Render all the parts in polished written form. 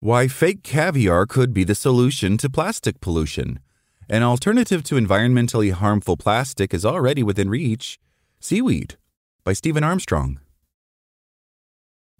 Why fake caviar could be the solution to plastic pollution. An alternative to environmentally harmful plastic is already within reach. Seaweed by Stephen Armstrong.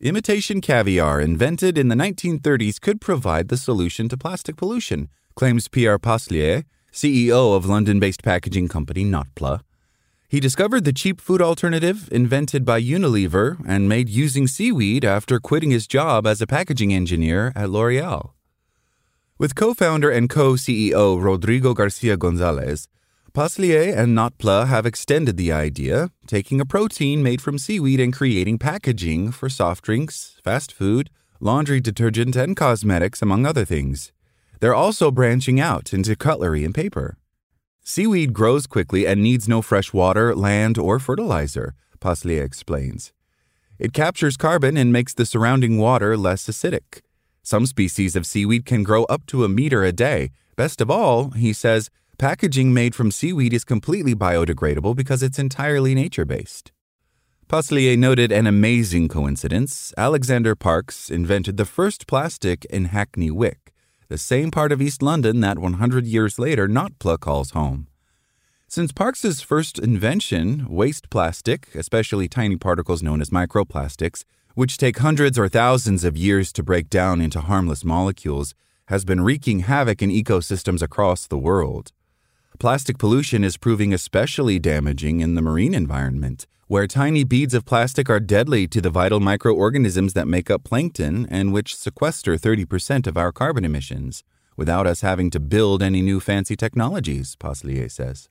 Imitation caviar invented in the 1930s could provide the solution to plastic pollution, claims Pierre Paslier, CEO of London-based packaging company Notpla. He discovered the cheap food alternative invented by Unilever and made using seaweed after quitting his job as a packaging engineer at L'Oreal. With co-founder and co-CEO Rodrigo Garcia Gonzalez, Paslier and Notpla have extended the idea, taking a protein made from seaweed and creating packaging for soft drinks, fast food, laundry detergent, and cosmetics, among other things. They're also branching out into cutlery and paper. Seaweed grows quickly and needs no fresh water, land, or fertilizer, Paslier explains. It captures carbon and makes the surrounding water less acidic. Some species of seaweed can grow up to a meter a day. Best of all, he says, packaging made from seaweed is completely biodegradable because it's entirely nature-based. Paslier noted an amazing coincidence. Alexander Parks invented the first plastic in Hackney Wick, the same part of East London that 100 years later Notpla calls home. Since Parks's first invention, waste plastic, especially tiny particles known as microplastics, which take hundreds or thousands of years to break down into harmless molecules, has been wreaking havoc in ecosystems across the world. Plastic pollution is proving especially damaging in the marine environment, where tiny beads of plastic are deadly to the vital microorganisms that make up plankton and which sequester 30% of our carbon emissions, without us having to build any new fancy technologies, Paslier says.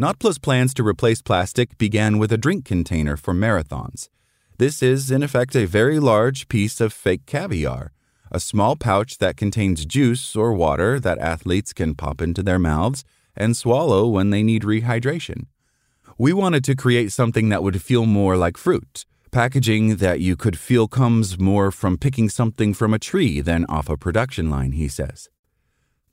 Notpla's plans to replace plastic began with a drink container for marathons. This is, in effect, a very large piece of fake caviar, a small pouch that contains juice or water that athletes can pop into their mouths and swallow when they need rehydration. We wanted to create something that would feel more like fruit, packaging that you could feel comes more from picking something from a tree than off a production line, he says.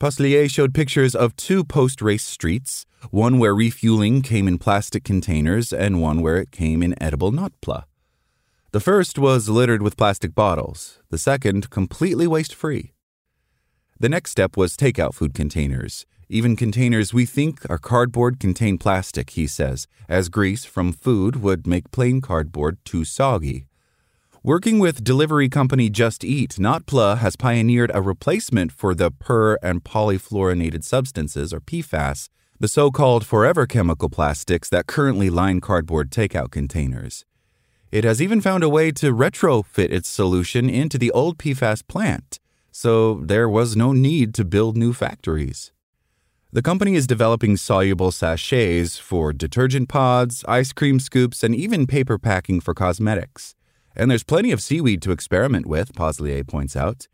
Paslier showed pictures of two post-race streets, one where refueling came in plastic containers and one where it came in edible Notpla. The first was littered with plastic bottles, the second completely waste-free. The next step was takeout food containers. Even containers we think are cardboard contain plastic, he says, as grease from food would make plain cardboard too soggy. Working with delivery company Just Eat, Notpla has pioneered a replacement for the per- and polyfluorinated substances, or PFAS, the so-called forever chemical plastics that currently line cardboard takeout containers. It has even found a way to retrofit its solution into the old PFAS plant, so there was no need to build new factories. The company is developing soluble sachets for detergent pods, ice cream scoops, and even paper packing for cosmetics. And there's plenty of seaweed to experiment with, Paslier points out.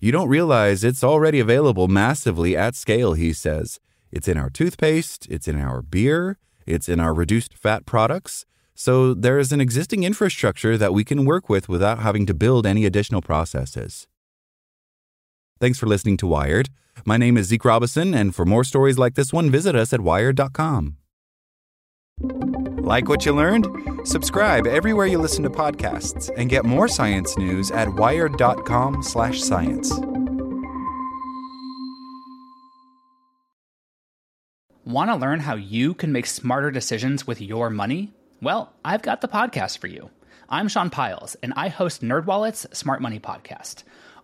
You don't realize it's already available massively at scale, he says. It's in our toothpaste, it's in our beer, it's in our reduced fat products. So there is an existing infrastructure that we can work with without having to build any additional processes. Thanks for listening to Wired. My name is Zeke Robison, and for more stories like this one, visit us at wired.com. Like what you learned? Subscribe everywhere you listen to podcasts and get more science news at wired.com/science. Want to learn how you can make smarter decisions with your money? Well, I've got the podcast for you. I'm Sean Piles, and I host NerdWallet's Smart Money Podcast.